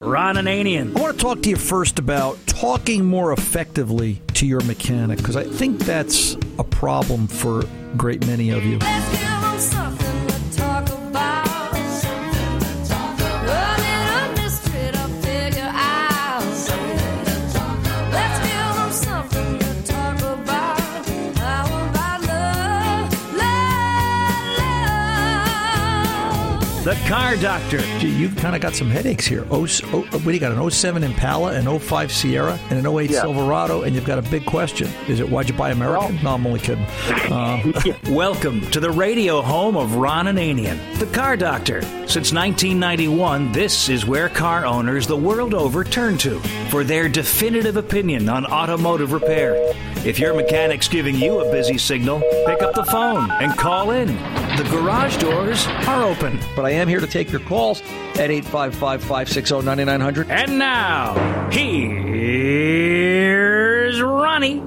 Ron Ananian. I want to talk to you first about talking more effectively to your mechanic, because I think that's a problem for a great many of you. The Car Doctor. Gee, you've kind of got some headaches here. What do you got, an 07 Impala, an 05 Sierra, and an 08 Silverado, and you've got a big question. Is it, why'd you buy American? No, I'm only kidding. Welcome to the radio home of Ron Ananian, The Car Doctor. Since 1991, this is where car owners the world over turn to for their definitive opinion on automotive repair. If your mechanic's giving you a busy signal, pick up the phone and call in. The garage doors are open. But I am here to take your calls at 855-560-9900. And now, here's Ronnie.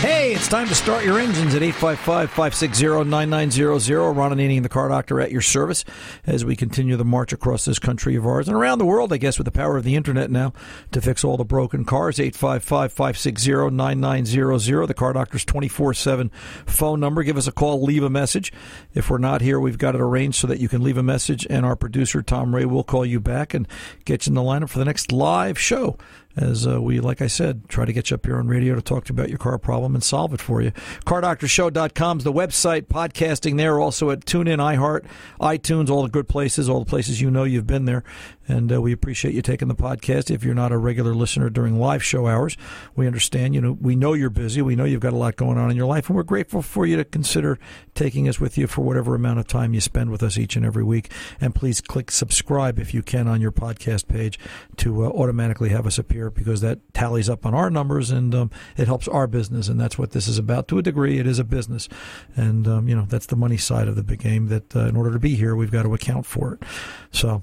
Hey, it's time to start your engines at 855-560-9900. Ron Ananian, the Car Doctor, at your service as we continue the march across this country of ours and around the world, I guess, with the power of the Internet now to fix all the broken cars. 855-560-9900, the Car Doctor's 24/7 phone number. Give us a call. Leave a message. If we're not here, we've got it arranged so that you can leave a message, and our producer, Tom Ray, will call you back and get you in the lineup for the next live show. As we, like I said, try to get you up here on radio to talk to you about your car problem and solve it for you. Cardoctorshow.com is the website, podcasting there. Also at TuneIn, iHeart, iTunes, all the good places, all the places you know you've been there. And we appreciate you taking the podcast. If you're not a regular listener during live show hours, we understand. You know, we know you're busy. We know you've got a lot going on in your life, and we're grateful for you to consider taking us with you for whatever amount of time you spend with us each and every week. And please click subscribe if you can on your podcast page to automatically have us appear, because that tallies up on our numbers, and it helps our business. And that's what this is about. To a degree, it is a business. And, you know, that's the money side of the big game that in order to be here, we've got to account for it. So,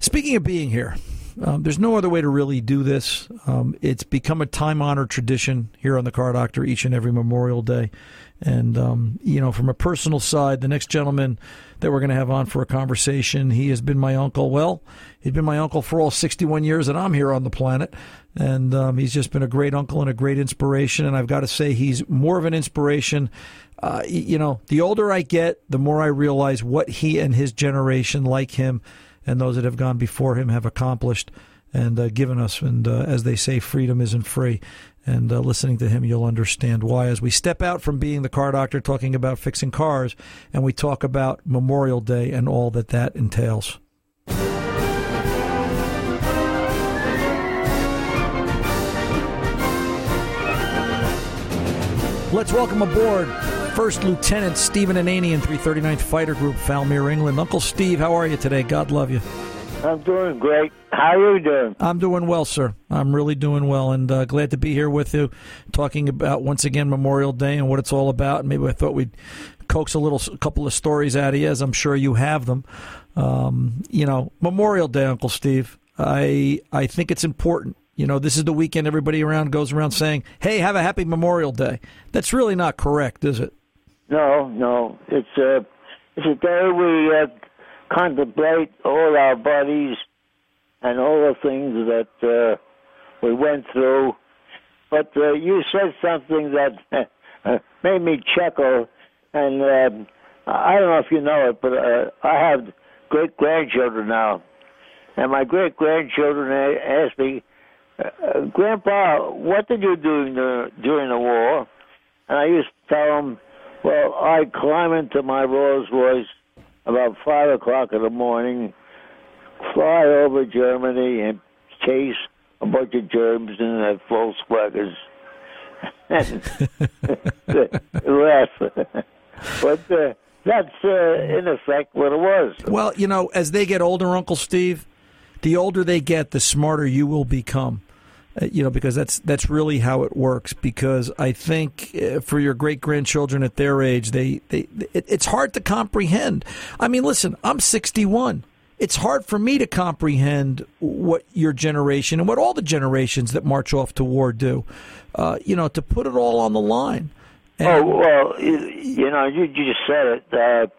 speaking of being here, there's no other way to really do this. It's become a time-honored tradition here on the Car Doctor each and every Memorial Day. And, you know, from a personal side, the next gentleman that we're going to have on for a conversation, he has been my uncle. Well, he'd been my uncle for all 61 years that I'm here on the planet. And he's just been a great uncle and a great inspiration. And I've got to say, he's more of an inspiration. You know, the older I get, the more I realize what he and his generation, like him, and those that have gone before him, have accomplished and given us. And as they say, freedom isn't free. And listening to him, you'll understand why. As we step out from being the Car Doctor, talking about fixing cars, and we talk about Memorial Day and all that that entails. Let's welcome aboard First Lieutenant Stephen Ananian, 339th Fighter Group, Falmer, England. Uncle Steve, how are you today? God love you. I'm doing great. How are you doing? I'm doing well, sir. I'm really doing well, and glad to be here with you, talking about, once again, Memorial Day and what it's all about. And maybe I thought we'd coax a couple of stories out of you, as I'm sure you have them. You know, Memorial Day, Uncle Steve, I think it's important. You know, this is the weekend everybody goes around saying, hey, have a happy Memorial Day. That's really not correct, is it? No. It's a day we contemplate all our buddies and all the things that we went through. But you said something that made me chuckle, and I don't know if you know it, but I have great-grandchildren now. And my great-grandchildren asked me, Grandpa, what did you do during the war? And I used to tell him, well, I climb into my Rolls Royce about 5 o'clock in the morning, fly over Germany, and chase a bunch of Germans in their Volkswagens. And laugh. But that's, in effect, what it was. Well, you know, as they get older, Uncle Steve, the older they get, the smarter you will become, you know, because that's really how it works. Because I think for your great-grandchildren at their age, it's hard to comprehend. I mean, listen, I'm 61. It's hard for me to comprehend what your generation and what all the generations that march off to war do, you know, to put it all on the line. And, you know, you just said it, that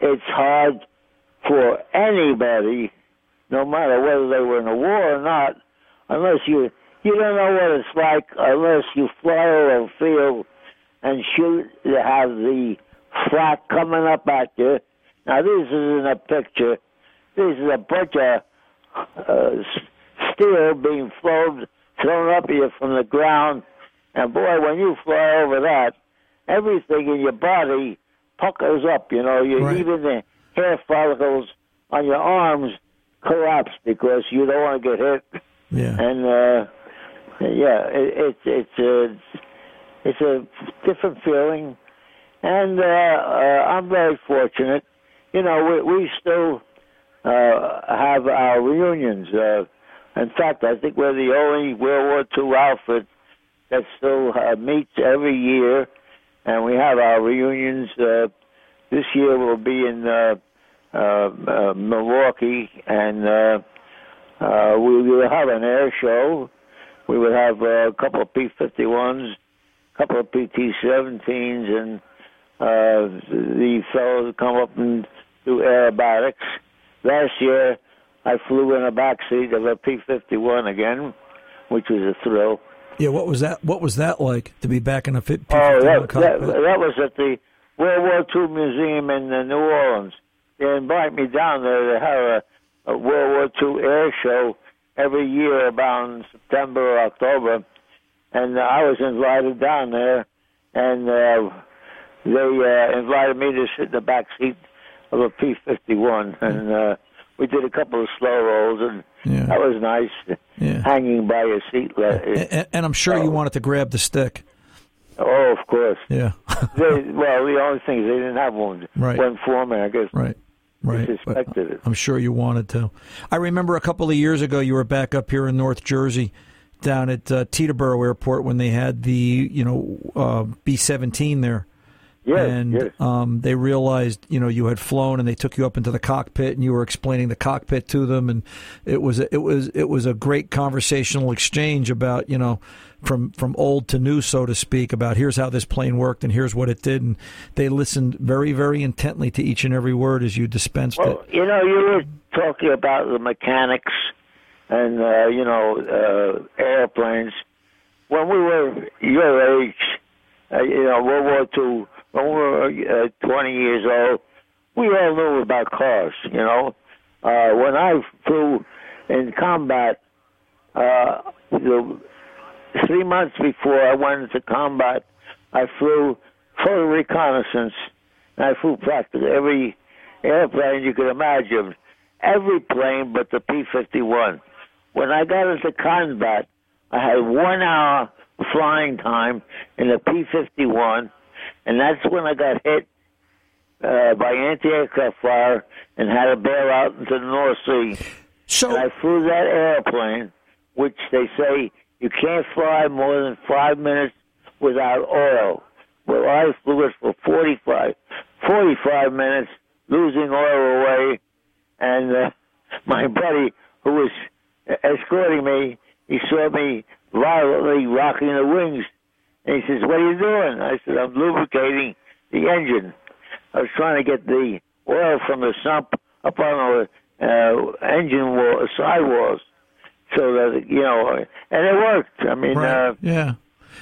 it's hard for anybody no matter whether they were in a war or not, unless you don't know what it's like unless you fly over a field and shoot. You have the flak coming up at you. Now, this isn't a picture. This is a bunch of steel being thrown up here from the ground. And, boy, when you fly over that, everything in your body puckers up, you know. Even the hair follicles on your arms collapse because you don't want to get hit. Yeah. And, it's a different feeling. And I'm very fortunate. You know, we still have our reunions. In fact, I think we're the only World War II outfit that still meets every year, and we have our reunions. This year we'll be in Milwaukee, and we will have an air show. We will have a couple of P-51s, a couple of PT-17s, and the fellows come up and do aerobatics. Last year I flew in a backseat of a P-51 again, which was a thrill. Yeah, what was that? What was that like to be back in a P-51? Oh, that was at the World War II Museum in New Orleans. They invite me down there to have a World War II air show every year about September or October, and I was invited down there, and they invited me to sit in the back seat of a P-51, and we did a couple of slow rolls, and that was nice, hanging by your seat. And I'm sure you wanted to grab the stick. Oh, of course. Yeah. The only thing is they didn't have one. Right. One foreman, I guess. Right. Right. Suspected it. I'm sure you wanted to. I remember a couple of years ago you were back up here in North Jersey, down at Teterboro Airport when they had the B-17 there. Yes, and they realized, you had flown, and they took you up into the cockpit, and you were explaining the cockpit to them, and it was a great conversational exchange about, from old to new, so to speak, about here's how this plane worked and here's what it did, and they listened very, very intently to each and every word as you dispensed it. You were talking about the mechanics and airplanes. When we were your age, World War II. When we were 20 years old, we all knew about cars, When I flew in combat, 3 months before I went into combat, I flew full reconnaissance, and I flew practically every airplane you could imagine, every plane but the P-51. When I got into combat, I had 1 hour flying time in the P-51, and that's when I got hit by anti-aircraft fire and had to bail out into the North Sea. So and I flew that airplane, which they say you can't fly more than 5 minutes without oil. Well, I flew it for 45 minutes, losing oil away, and my buddy who was escorting me, he saw me violently rocking the wings. And he says, "What are you doing?" I said, "I'm lubricating the engine. I was trying to get the oil from the sump up on the engine sidewalls, so that and it worked." I mean, yeah.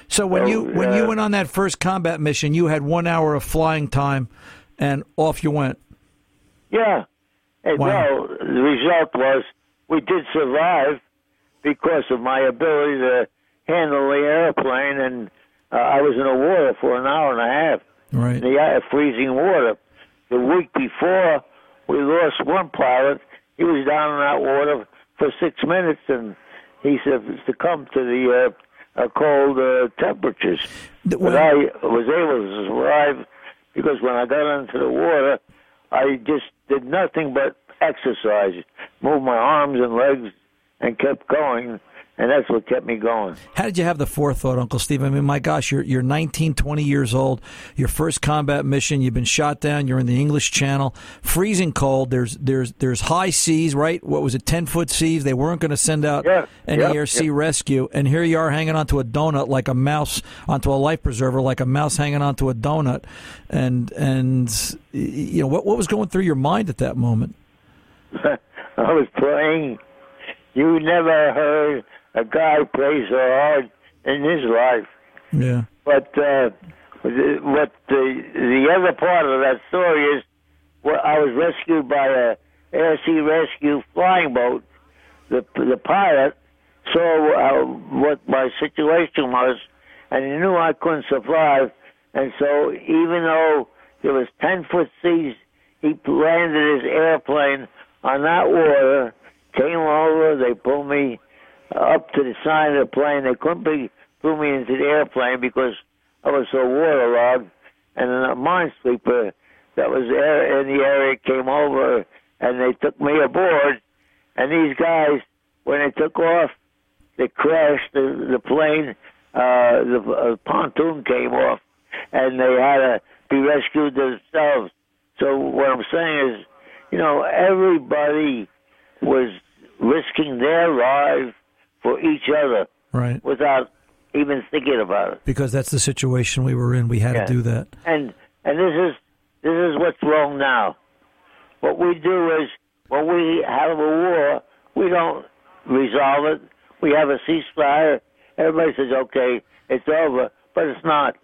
So when you went on that first combat mission, you had 1 hour of flying time, and off you went. Yeah. And wow. Well, the result was we did survive because of my ability to handle the airplane, and I was in the water for an hour and a half. Right. In the freezing water. The week before, we lost one pilot. He was down in that water for 6 minutes, and he succumbed to the cold temperatures. But I was able to survive because when I got into the water, I just did nothing but exercise, moved my arms and legs, and kept going. And that's what kept me going. How did you have the forethought, Uncle Steve? I mean, my gosh, you're 19, 20 years old. Your first combat mission, you've been shot down. You're in the English Channel, freezing cold. There's high seas, right? What was it, 10-foot seas? They weren't going to send out an ARC rescue, and here you are hanging onto a donut like a mouse onto a life preserver, like a mouse hanging onto a donut. And what was going through your mind at that moment? I was playing. You never heard a guy play so hard in his life. Yeah. But what the other part of that story is, well, I was rescued by a Air Sea Rescue flying boat. The pilot saw what my situation was, and he knew I couldn't survive. And so even though there was 10-foot seas, he landed his airplane on that water, came over, they pulled me up to the side of the plane. They couldn't pull me into the airplane because I was so waterlogged. And a minesweeper that was in the area came over, and they took me aboard. And these guys, when they took off, they crashed the plane. The pontoon came off, and they had to be rescued themselves. So what I'm saying is, you know, everybody was risking their life for each other, right? Without even thinking about it, because that's the situation we were in. We had to do that. And this is what's wrong now. What we do is, when we have a war, we don't resolve it. We have a ceasefire. Everybody says, okay, it's over, but it's not.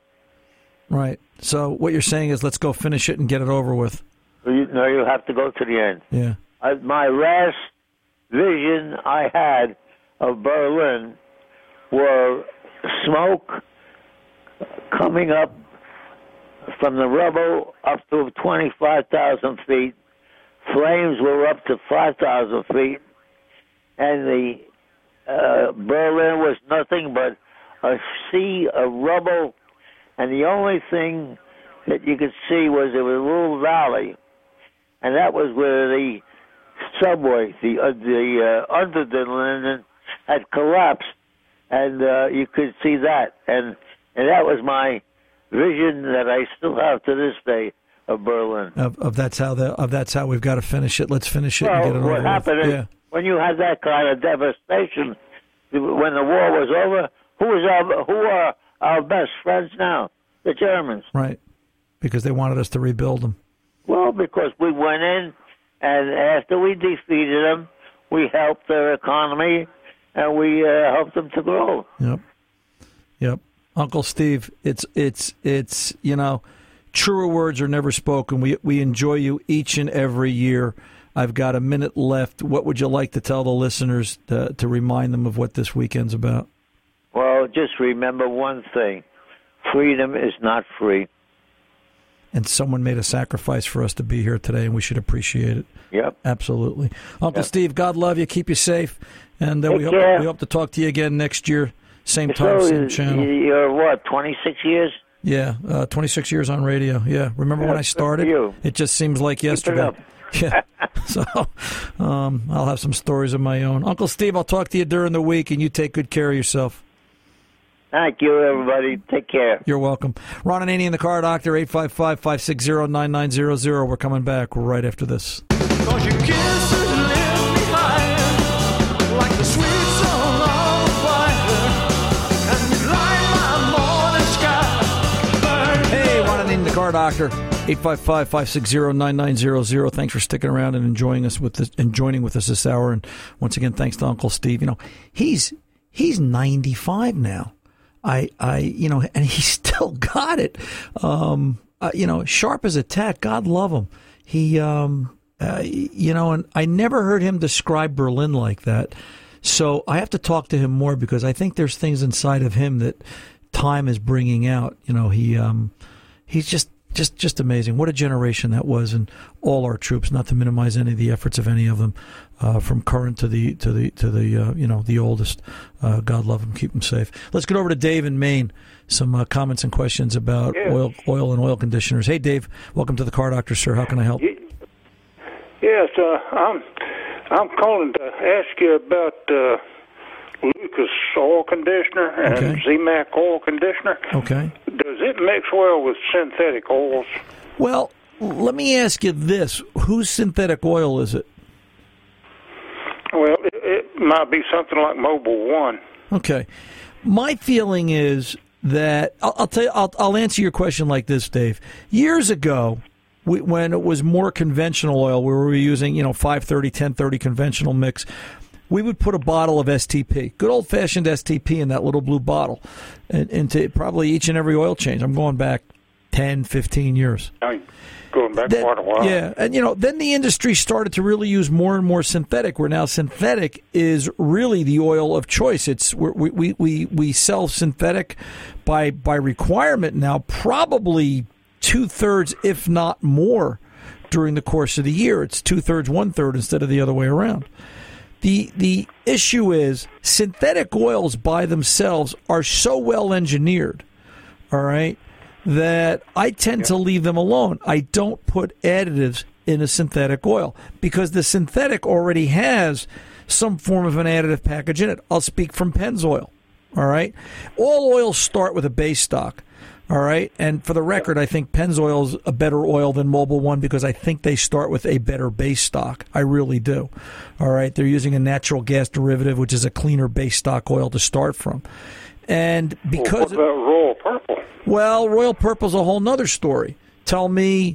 Right. So what you're saying is, let's go finish it and get it over with. No, you have to go to the end. Yeah. My last vision I had of Berlin were smoke coming up from the rubble up to 25,000 feet. Flames were up to 5,000 feet, and the Berlin was nothing but a sea of rubble, and the only thing that you could see was there was a little valley, and that was where the subway, the under the Linden, had collapsed, and you could see that, and that was my vision that I still have to this day. Of Berlin. That's how we've got to finish it. Let's finish it and get it over with. What happened is, when you had that kind of devastation, when the war was over, who are our best friends now? The Germans. Right, because they wanted us to rebuild them. Well, because we went in, and after we defeated them, we helped their economy, and we helped them to grow. Yep. Uncle Steve, it's you know, truer words are never spoken. We enjoy you each and every year. I've got a minute left. What would you like to tell the listeners to remind them of what this weekend's about? Well, just remember one thing. Freedom is not free. And someone made a sacrifice for us to be here today, and we should appreciate it. Yep. Absolutely. Uncle Steve, God love you. Keep you safe. And we hope to talk to you again next year. Same time, same channel. You're, 26 years? Yeah, 26 years on radio. Yeah, remember when I started? It just seems like yesterday. Yeah, so I'll have some stories of my own. Uncle Steve, I'll talk to you during the week, and you take good care of yourself. Thank you, everybody. Take care. You're welcome. Ron Ananian, The Car Doctor, 855-560-9900. We're coming back right after this. Cause your kisses live behind, like the sweet soul of fire, and you light my morning sky. The Car Doctor, 855-560-9900. Thanks for sticking around and joining with us this hour. And once again, thanks to Uncle Steve. You know, he's 95 now. I you know, and he still got it. You know, sharp as a tack. God love him. He, you know, and I never heard him describe Berlin like that. So I have to talk to him more, because I think there's things inside of him that time is bringing out. You know, he. He's just amazing. What a generation that was, and all our troops. Not to minimize any of the efforts of any of them, from current to the you know, the oldest. God love them, keep them safe. Let's get over to Dave in Maine. Some comments and questions about oil conditioners. Hey, Dave, welcome to The Car Doctor, sir. How can I help? Yes, I'm calling to ask you about Lucas Oil Conditioner and Z-Mac Oil Conditioner. Okay. Does it mix well with synthetic oils? Well, let me ask you this. Whose synthetic oil is it? Well, it might be something like Mobil One. Okay. My feeling is that I'll answer your question like this, Dave. Years ago, when it was more conventional oil, where we were using, 530, 1030 conventional mix, we would put a bottle of STP, good old-fashioned STP, in that little blue bottle, into probably each and every oil change. I'm going back 10, 15 years. Going back quite a while. Yeah, and, then the industry started to really use more and more synthetic, where now synthetic is really the oil of choice. It's we sell synthetic by requirement now, probably two-thirds, if not more, during the course of the year. It's two-thirds, one-third instead of the other way around. The issue is synthetic oils by themselves are so well engineered, all right, that I tend to leave them alone. I don't put additives in a synthetic oil because the synthetic already has some form of an additive package in it. I'll speak from Pennzoil, all right? All oils start with a base stock, all right? And for the record, I think Pennzoil is a better oil than Mobil One because I think they start with a better base stock. I really do, all right? They're using a natural gas derivative, which is a cleaner base stock oil to start from. And because Royal Purple? Well, Royal Purple's a whole other story. Tell me,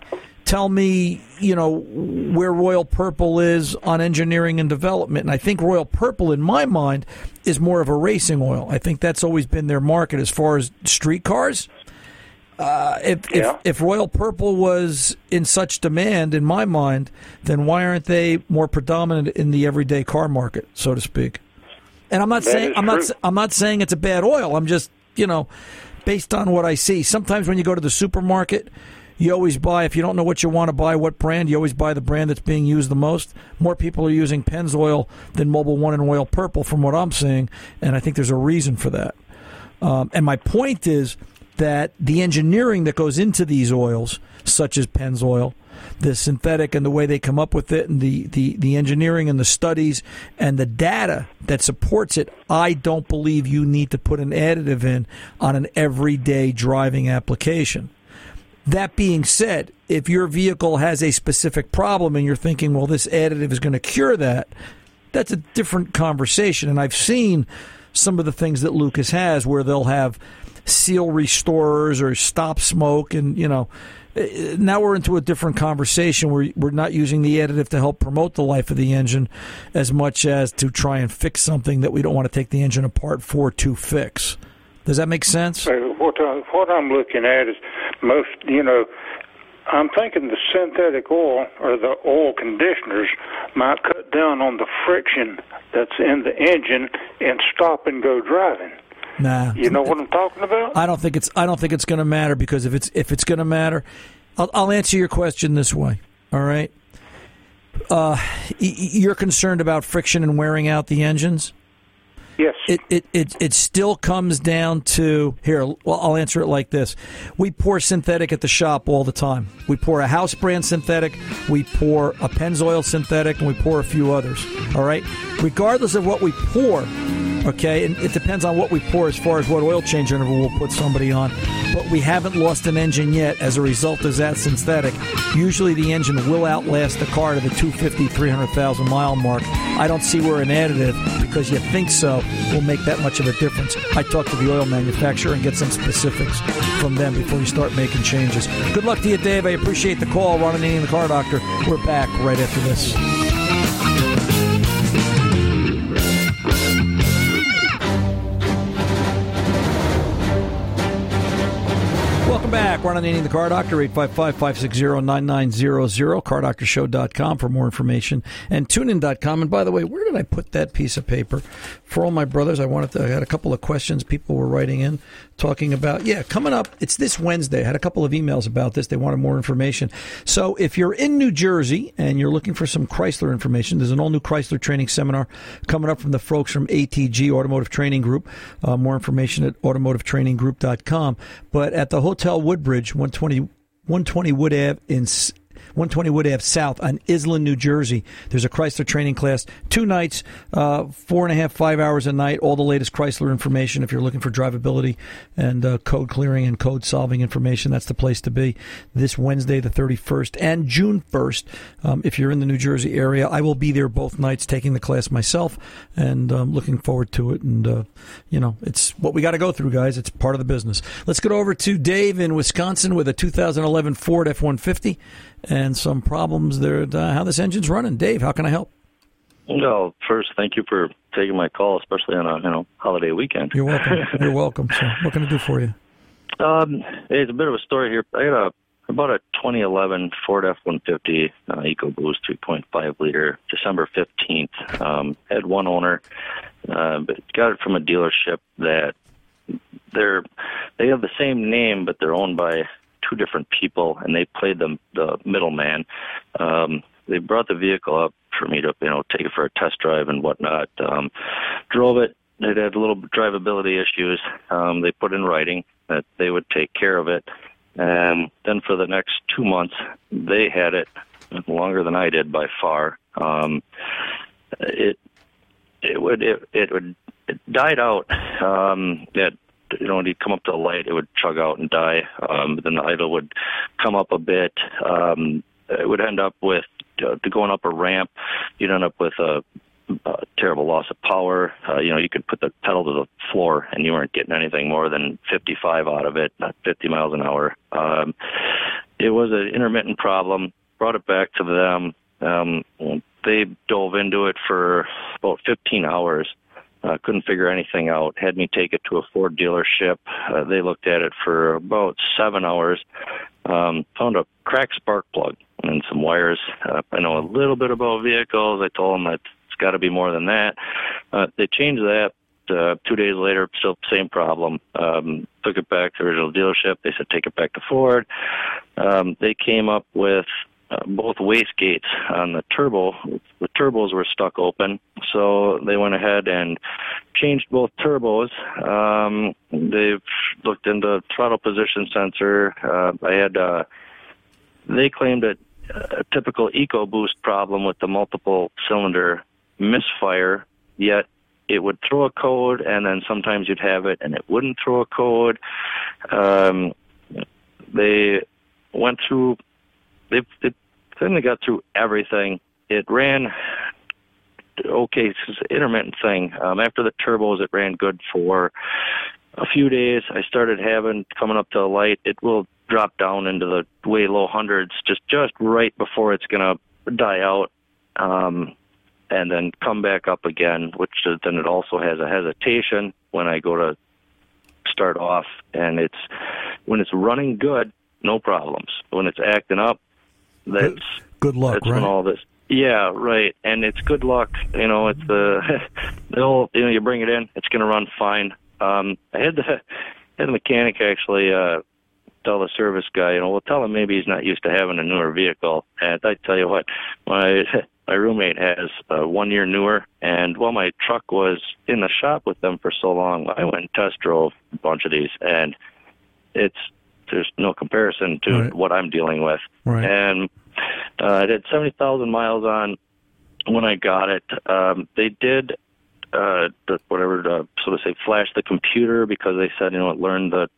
where Royal Purple is on engineering and development. And I think Royal Purple, in my mind, is more of a racing oil. I think that's always been their market as far as street cars. If Royal Purple was in such demand, in my mind, then why aren't they more predominant in the everyday car market, so to speak? And I'm not saying it's a bad oil. I'm just, based on what I see. Sometimes when you go to the supermarket, you always buy, if you don't know what you want to buy, what brand, you always buy the brand that's being used the most. More people are using Pennzoil than Mobil One and Royal Purple from what I'm seeing, and I think there's a reason for that. And my point is that the engineering that goes into these oils, such as Pennzoil, the synthetic and the way they come up with it and the engineering and the studies and the data that supports it, I don't believe you need to put an additive in on an everyday driving application. That being said, if your vehicle has a specific problem and you're thinking, well, this additive is going to cure that, that's a different conversation. And I've seen some of the things that Lucas has where they'll have seal restorers or stop smoke and, now we're into a different conversation where we're not using the additive to help promote the life of the engine as much as to try and fix something that we don't want to take the engine apart for to fix. Does that make sense? So what I'm looking at is most, I'm thinking the synthetic oil or the oil conditioners might cut down on the friction that's in the engine and stop and go driving. Nah. You know what I'm talking about? I don't think it's going to matter because if it's going to matter, I'll answer your question this way. All right. You're concerned about friction and wearing out the engines? Yes. It still comes down to here. Well, I'll answer it like this: we pour synthetic at the shop all the time. We pour a house brand synthetic, we pour a Pennzoil synthetic, and we pour a few others. All right. Regardless of what we pour. Okay, and it depends on what we pour as far as what oil change interval we'll put somebody on. But we haven't lost an engine yet as a result of that synthetic. Usually the engine will outlast the car to the 250, 300,000 mile mark. I don't see where an additive, because you think so, will make that much of a difference. I talk to the oil manufacturer and get some specifics from them before you start making changes. Good luck to you, Dave. I appreciate the call. Ron Ananian, the Car Doctor. We're back right after this. Back. Ron Ananian, the Car Doctor, 855-560-9900, cardoctorshow.com for more information, and tunein.com. And by the way, where did I put that piece of paper? For all my brothers, I had a couple of questions people were writing in, talking about, coming up, it's this Wednesday. I had a couple of emails about this. They wanted more information. So if you're in New Jersey and you're looking for some Chrysler information, there's an all-new Chrysler training seminar coming up from the folks from ATG, Automotive Training Group. More information at automotivetraininggroup.com. But at the Hotel Woodbridge, 120 Wood Ave in 120 Wood Ave South on Island, New Jersey. There's a Chrysler training class, 2 nights, 4.5, 5 hours a night, all the latest Chrysler information. If you're looking for drivability and code clearing and code solving information, that's the place to be this Wednesday, the 31st, and June 1st. If you're in the New Jersey area, I will be there both nights taking the class myself, and I'm looking forward to it. And, it's what we got to go through, guys. It's part of the business. Let's get over to Dave in Wisconsin with a 2011 Ford F-150. and some problems there at how this engine's running. Dave, how can I help? Well, first, thank you for taking my call, especially on a holiday weekend. You're welcome. You're welcome. So what can I do for you? It's a bit of a story here. I got about a 2011 Ford F-150 EcoBoost 3.5 liter, December 15th. Had one owner, but got it from a dealership that they have the same name, but they're owned by two different people, and they played the middleman. They brought the vehicle up for me to take it for a test drive and whatnot. Drove it. It had little drivability issues. They put in writing that they would take care of it. And then for the next 2 months, they had it longer than I did by far. It died out. When he'd come up to the light, it would chug out and die. Then the idle would come up a bit. It would end up with going up a ramp. You'd end up with a terrible loss of power. You could put the pedal to the floor and you weren't getting anything more than 55 out of it, not 50 miles an hour. It was an intermittent problem. Brought it back to them. They dove into it for about 15 hours. Couldn't figure anything out. Had me take it to a Ford dealership. They looked at it for about 7 hours. Found a cracked spark plug and some wires. I know a little bit about vehicles. I told them that it's got to be more than that. They changed that. 2 days later, still same problem. Took it back to the original dealership. They said take it back to Ford. They came up with both wastegates on the turbo. The turbos were stuck open, so they went ahead and changed both turbos. They've looked into throttle position sensor. They claimed a typical EcoBoost problem with the multiple cylinder misfire, yet it would throw a code, and then sometimes you'd have it and it wouldn't throw a code. They went through. Then they got through everything. It ran okay. It's an intermittent thing. After the turbos, it ran good for a few days. I started coming up to the light. It will drop down into the way low hundreds, just right before it's going to die out, and then come back up again. Then it also has a hesitation when I go to start off, and when it's running good, no problems. When it's acting up, that's good luck. That's right? All this, yeah, right. And it's good luck. It's you bring it in, it's going to run fine. I had the mechanic actually tell the service guy, we'll tell him maybe he's not used to having a newer vehicle. And I tell you what, my roommate has 1 year newer, and while my truck was in the shop with them for so long, I went and test drove a bunch of these, and there's no comparison to what I'm dealing with. Right. And it had 70,000 miles on when I got it. They did, flash the computer because they said, it learned the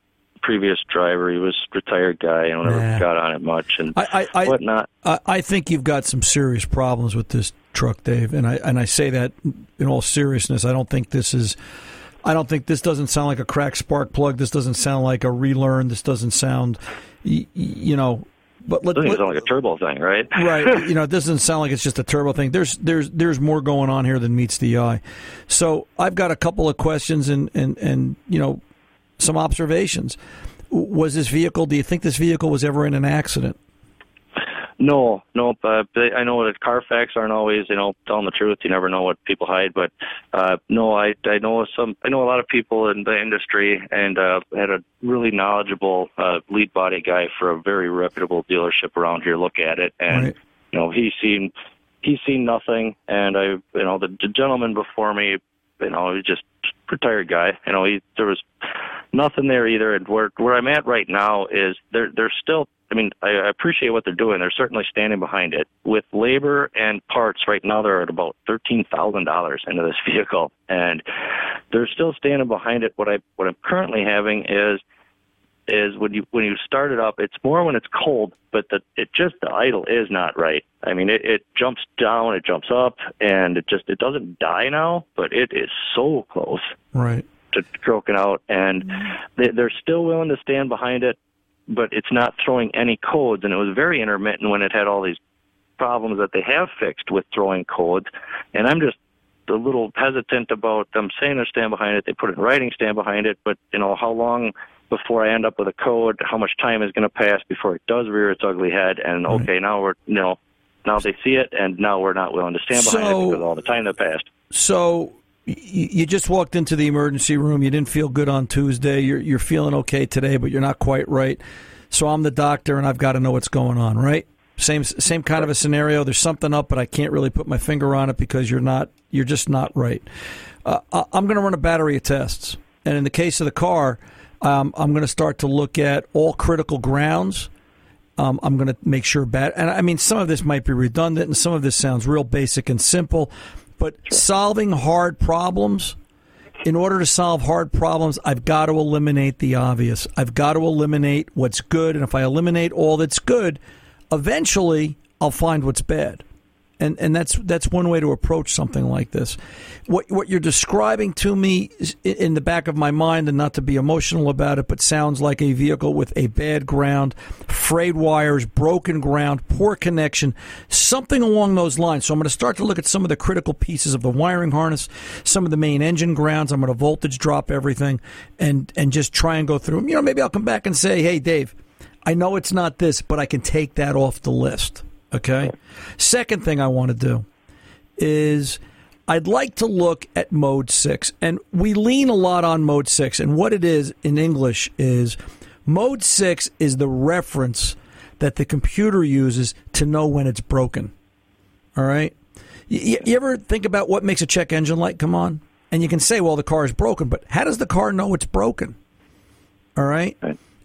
previous driver. He was a retired guy and never got on it much and whatnot. I think you've got some serious problems with this truck, Dave. And I say that in all seriousness. I don't think this doesn't sound like a cracked spark plug. This doesn't sound like a relearn. This doesn't sound, But it doesn't sound like a turbo thing, right? Right. It doesn't sound like it's just a turbo thing. There's more going on here than meets the eye. So I've got a couple of questions and some observations. Do you think this vehicle was ever in an accident? No. I know that Carfax aren't always, telling the truth. You never know what people hide. But I know a lot of people in the industry, and had a really knowledgeable lead body guy for a very reputable dealership around here look at it, and right. He's seen nothing. And I, the gentleman before me, he's just a retired guy. There was nothing there either. And where I'm at right now is they're still. I appreciate what they're doing. They're certainly standing behind it. With labor and parts, right now they're at about $13,000 into this vehicle, and they're still standing behind it. What I'm currently having is when you start it up, it's more when it's cold, but the idle is not right. It jumps down, it jumps up, and it doesn't die now, but it is so close to choking out, and they're still willing to stand behind it. but it's not throwing any codes. And it was very intermittent when it had all these problems that they have fixed with throwing codes. And I'm just a little hesitant about them saying a stand behind it. They put a writing stand behind it, but, you know, how long before I end up with a code, how much time is going to pass before it does rear its ugly head? And, okay, now we're, you know, now they see it, and now we're not willing to stand behind it because of all the time that passed. So you just walked into the emergency room. You didn't feel good on Tuesday. You're feeling okay today, but you're not quite right. So I'm the doctor, and I've got to know what's going on, right? Same kind of a scenario. There's something up, but I can't really put my finger on it because you're just not right. I'm going to run a battery of tests, and in the case of the car, I'm going to start to look at all critical grounds. I'm going to make sure and I mean, some of this might be redundant, and some of this sounds real basic and simple, but solving hard problems. In order to solve hard problems, I've got to eliminate the obvious. I've got to eliminate what's good, and if I eliminate all that's good, eventually I'll find what's bad. And that's one way to approach something like this. What you're describing to me is in the back of my mind, and not to be emotional about it, but sounds like a vehicle with a bad ground, frayed wires, broken ground, poor connection, something along those lines. So I'm going to start to look at some of the critical pieces of the wiring harness, some of the main engine grounds. I'm going to voltage drop everything and just try and go through them. You know, maybe I'll come back and say, hey, Dave, I know it's not this, but I can take that off the list. Okay. Second thing I want to do is I'd like to look at Mode 6. And we lean a lot on Mode 6. And what it is in English is Mode 6 is the reference that the computer uses to know when it's broken. All right? You ever think about what makes a check engine light come on? And you can say, well, the car is broken. But how does the car know it's broken? All right?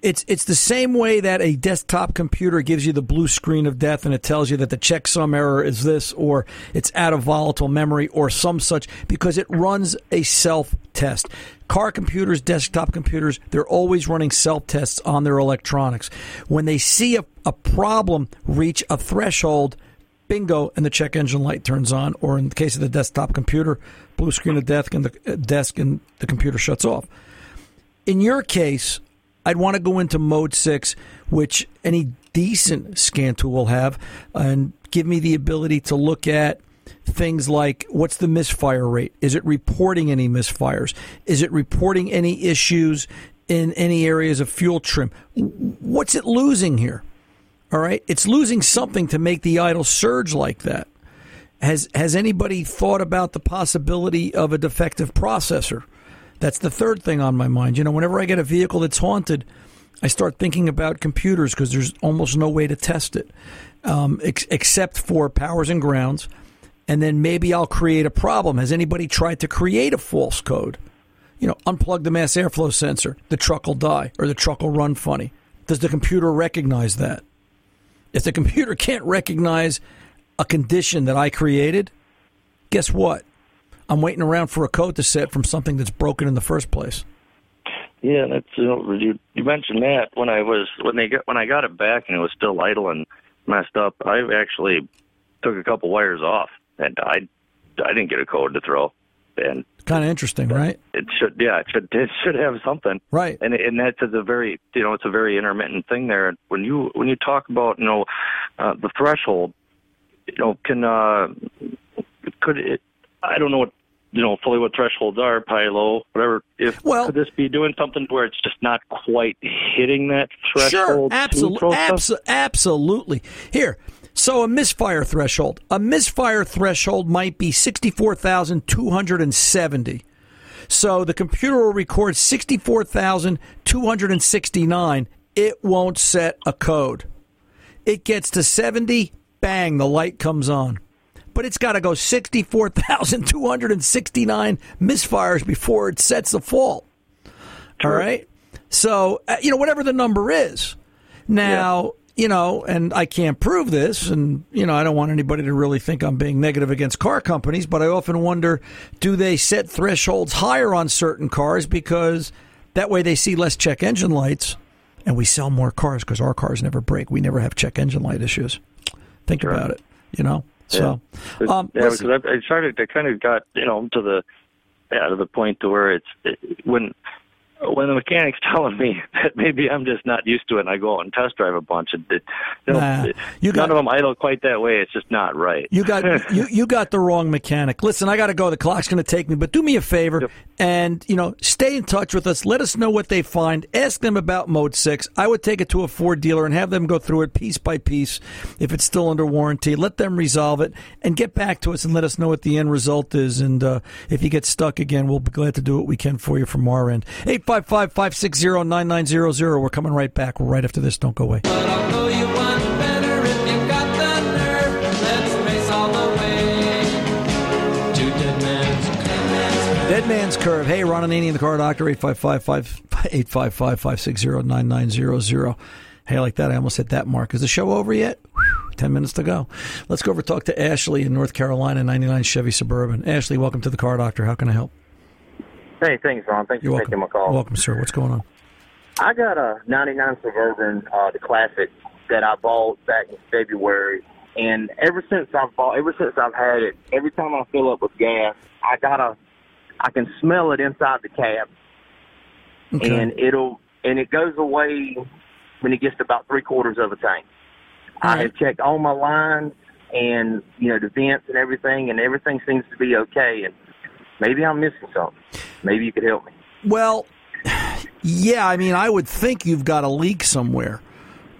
It's the same way that a desktop computer gives you the blue screen of death and it tells you that the checksum error is this or it's out of volatile memory or some such, because it runs a self-test. Car computers, desktop computers, they're always running self-tests on their electronics. When they see a problem reach a threshold, bingo, and the check engine light turns on, or in the case of the desktop computer, blue screen of death and the computer shuts off. In your case, I'd want to go into Mode 6, which any decent scan tool will have, and give me the ability to look at things like, what's the misfire rate? Is it reporting any misfires? Is it reporting any issues in any areas of fuel trim? What's it losing here? All right? It's losing something to make the idle surge like that. Has anybody thought about the possibility of a defective processor? That's the third thing on my mind. You know, whenever I get a vehicle that's haunted, I start thinking about computers because there's almost no way to test it, except for powers and grounds. And then maybe I'll create a problem. Has anybody tried to create a false code? You know, unplug the mass airflow sensor. The truck will die, or the truck will run funny. Does the computer recognize that? If the computer can't recognize a condition that I created, guess what? I'm waiting around for a code to set from something that's broken in the first place. Yeah, that's, you know, you mentioned that when I got it back and it was still idle and messed up, I actually took a couple wires off and I didn't get a code to throw. And kind of interesting, right? It should have something, right? And that's a very, you know, it's a very intermittent thing there. When you talk about, you know, the threshold, you know, I don't know what, you know, fully what thresholds are, high, low, whatever. Could this be doing something where it's just not quite hitting that threshold? Sure, absolutely. Here, so a misfire threshold. A misfire threshold might be 64,270. So the computer will record 64,269. It won't set a code. It gets to 70, bang, the light comes on. But it's got to go 64,269 misfires before it sets the fault. All right? So, you know, whatever the number is. Now, you know, and I can't prove this, and, you know, I don't want anybody to really think I'm being negative against car companies, but I often wonder, do they set thresholds higher on certain cars because that way they see less check engine lights, and we sell more cars because our cars never break. We never have check engine light issues. Think about it, you know? So, because I started, I kind of got, you know, to the point to where it's, it, when when the mechanic's telling me that maybe I'm just not used to it and I go out and test drive a bunch, none of them idle quite that way. It's just not right. You got you got the wrong mechanic. Listen, I got to go. The clock's going to take me, but do me a favor and, you know, stay in touch with us. Let us know what they find. Ask them about Mode 6. I would take it to a Ford dealer and have them go through it piece by piece if it's still under warranty. Let them resolve it and get back to us and let us know what the end result is. And if you get stuck again, we'll be glad to do what we can for you from our end. 855-560-9900. We're coming right back right after this. Don't go away. But I'll know you want better if you got the nerve. Let's race all the way to Dead Man's Curve. Dead Man's Curve. Hey, Ron Ananian, the Car Doctor, 855-560-9900. Hey, I like that. I almost hit that mark. Is the show over yet? 10 minutes to go. Let's go over and talk to Ashley in North Carolina, 99 Chevy Suburban. Ashley, welcome to the Car Doctor. How can I help? Hey, thanks, Ron. Thanks for taking my call. You're welcome, sir. What's going on? I got a 99 Suburban, the classic, that I bought back in February. And ever since I've had it, every time I fill up with gas, I can smell it inside the cab. Okay. And it goes away when it gets to about three-quarters of a tank. All right. I have checked all my lines and, you know, the vents and everything seems to be okay. And maybe I'm missing something. Maybe you could help me. Well, yeah, I mean, I would think you've got a leak somewhere,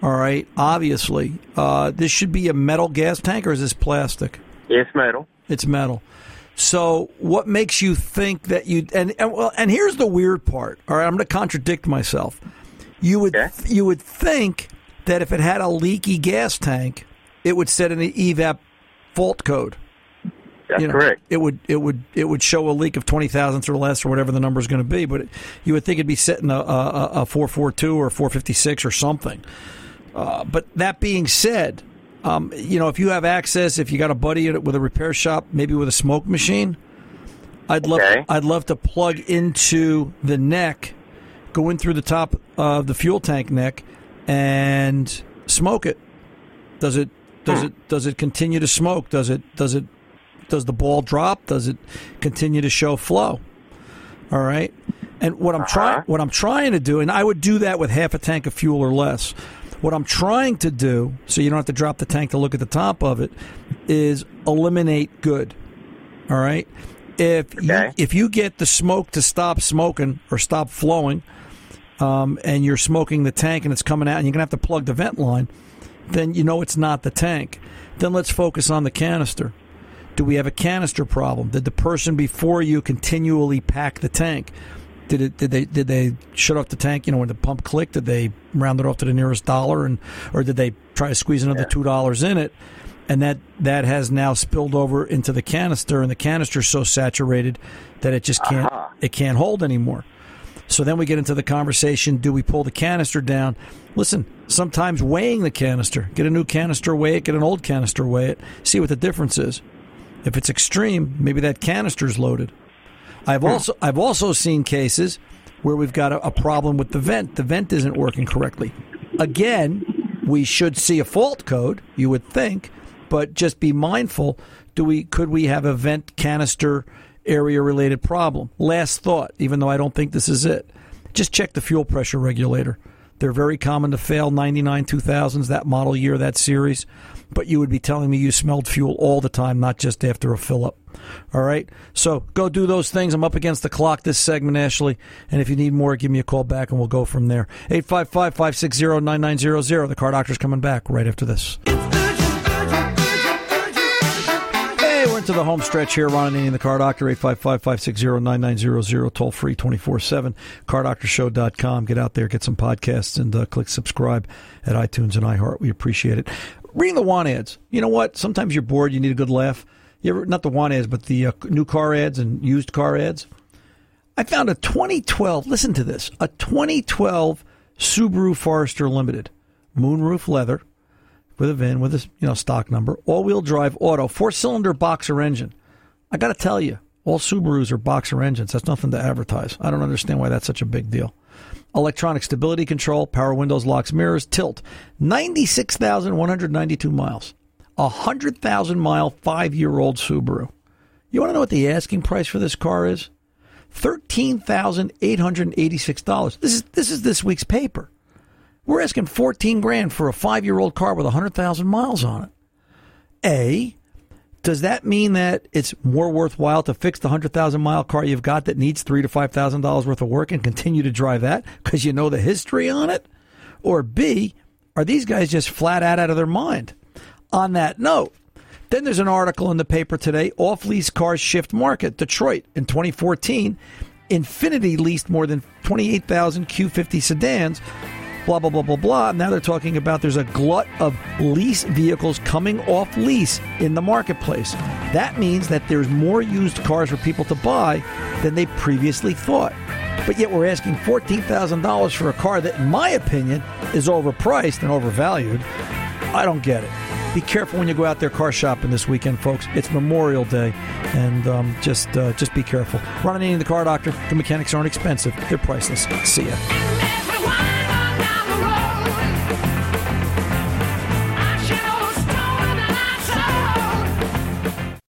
all right, obviously. This should be a metal gas tank, or is this plastic? It's metal. It's metal. So what makes you think that you and here's the weird part, all right, I'm going to contradict myself. You would think that if it had a leaky gas tank, it would set an EVAP fault code. That's correct. It would show a leak of 20,000ths or less, or whatever the number is going to be. But you would think it'd be setting a 442 or a 456 or something. But that being said, you know, if you have access, if you got a buddy with a repair shop, maybe with a smoke machine, I'd love to plug into the neck, go in through the top of the fuel tank neck, and smoke it. Does it continue to smoke? Does the ball drop? Does it continue to show flow? All right. And what I'm trying to do, and I would do that with half a tank of fuel or less. What I'm trying to do, so you don't have to drop the tank to look at the top of it, is eliminate good. All right. If you get the smoke to stop smoking or stop flowing, and you're smoking the tank and it's coming out, and you're gonna have to plug the vent line, then you know it's not the tank. Then let's focus on the canister. Do we have a canister problem? Did the person before you continually pack the tank? Did they shut off the tank? You know, when the pump clicked, did they round it off to the nearest dollar, or did they try to squeeze another $2 in it? And that has now spilled over into the canister, and the canister's so saturated that it just can't hold anymore. So then we get into the conversation, do we pull the canister down? Listen, sometimes weighing the canister, get a new canister, weigh it, get an old canister, weigh it, see what the difference is. If it's extreme, maybe that canister's loaded. I've also seen cases where we've got a problem with the vent. The vent isn't working correctly. Again, we should see a fault code, you would think, but just be mindful. Could we have a vent canister area related problem? Last thought, even though I don't think this is it, just check the fuel pressure regulator. They're very common to fail, 99, 2000s, that model year, that series. But you would be telling me you smelled fuel all the time, not just after a fill-up. All right? So go do those things. I'm up against the clock this segment, Ashley. And if you need more, give me a call back, and we'll go from there. 855-560-9900. The Car Doctor's coming back right after this. Hey, we're into the home stretch here. Ron Ananian, the Car Doctor, 855-560-9900, toll-free 24/7, cardoctorshow.com. Get out there, get some podcasts, and click subscribe at iTunes and iHeart. We appreciate it. Reading the want ads. You know what? Sometimes you're bored. You need a good laugh. Not the want ads, but the new car ads and used car ads. I found a 2012, listen to this, a 2012 Subaru Forester Limited. Moonroof leather with a VIN, with a stock number. All-wheel drive auto, four-cylinder boxer engine. I got to tell you, all Subarus are boxer engines. That's nothing to advertise. I don't understand why that's such a big deal. Electronic stability control, power windows, locks, mirrors, tilt. 96,192 miles. 100,000-mile, 5-year-old Subaru. You want to know what the asking price for this car is? $13,886. This is this week's paper. We're asking $14,000 for a 5-year-old car with 100,000 miles on it. A, does that mean that it's more worthwhile to fix the 100,000-mile car you've got that needs $3,000 to $5,000 worth of work and continue to drive that because you know the history on it? Or B, are these guys just flat out of their mind? On that note, then there's an article in the paper today, Off-Lease Cars Shift Market, Detroit. In 2014, Infiniti leased more than 28,000 Q50 sedans, blah, blah, blah, blah, blah. Now they're talking about there's a glut of lease vehicles coming off lease in the marketplace. That means that there's more used cars for people to buy than they previously thought. But yet we're asking $14,000 for a car that, in my opinion, is overpriced and overvalued. I don't get it. Be careful when you go out there car shopping this weekend, folks. It's Memorial Day, and just be careful. Ron Ananian, The Car Doctor. The mechanics aren't expensive. They're priceless. See ya.